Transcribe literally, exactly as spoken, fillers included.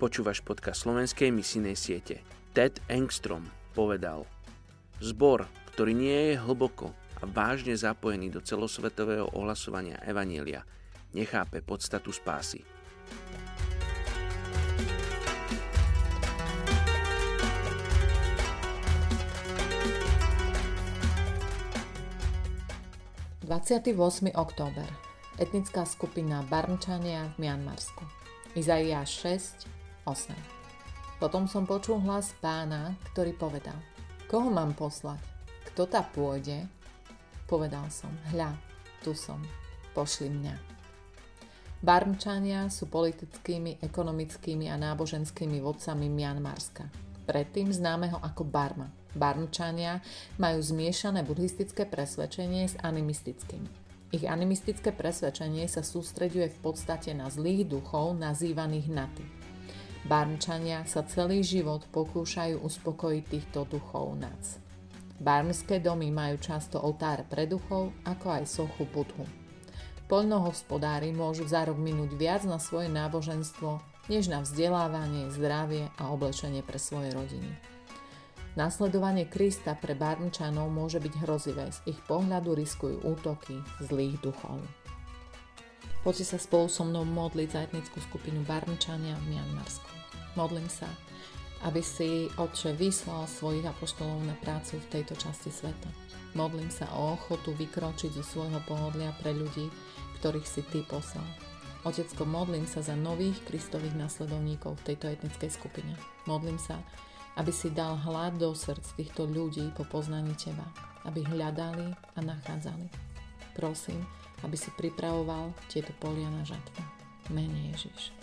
Počúvaš podcast slovenskej misijnej siete. Ted Engström povedal: Zbor, ktorý nie je hlboko a vážne zapojený do celosvetového ohlasovania evanjelia, nechápe podstatu spásy. dvadsiateho ôsmeho október. Etnická skupina Barmčania v Mjanmarsku. Izaias šesť osem. Potom som počul hlas Pána, ktorý povedal: Koho mám poslať? Kto tá pôjde? Povedal som: Hľa, tu som. Pošli mňa. Barmčania sú politickými, ekonomickými a náboženskými vodcami Mjanmarska, predtým známeho ako Barma. Barmčania majú zmiešané buddhistické presvedčenie s animistickým. Ich animistické presvedčenie sa sústreďuje v podstate na zlých duchov nazývaných naty. Barmčania sa celý život pokúšajú uspokojiť týchto duchov nats. Barmské domy majú často oltár pre duchov, ako aj sochu Budhu. Poľnohospodári môžu za rok minúť viac na svoje náboženstvo, než na vzdelávanie, zdravie a oblečenie pre svoje rodiny. Nasledovanie Krista pre Barmčanov môže byť hrozivé, z ich pohľadu riskujú útoky zlých duchov. Poďte sa spolu so mnou modliť za etnickú skupinu Barmčania v Mjanmarsku. Modlím sa, aby si Otče vyslal svojich apoštolov na prácu v tejto časti sveta. Modlím sa o ochotu vykročiť zo svojho pohodlia pre ľudí, ktorých si Ty poslal. Otecko, modlím sa za nových Kristových nasledovníkov v tejto etnickej skupine. Modlím sa, aby si dal hlad do srdc týchto ľudí po poznaní Teba, aby hľadali a nachádzali. Prosím, aby si pripravoval tieto polia na žatvu. Mene Ježiš.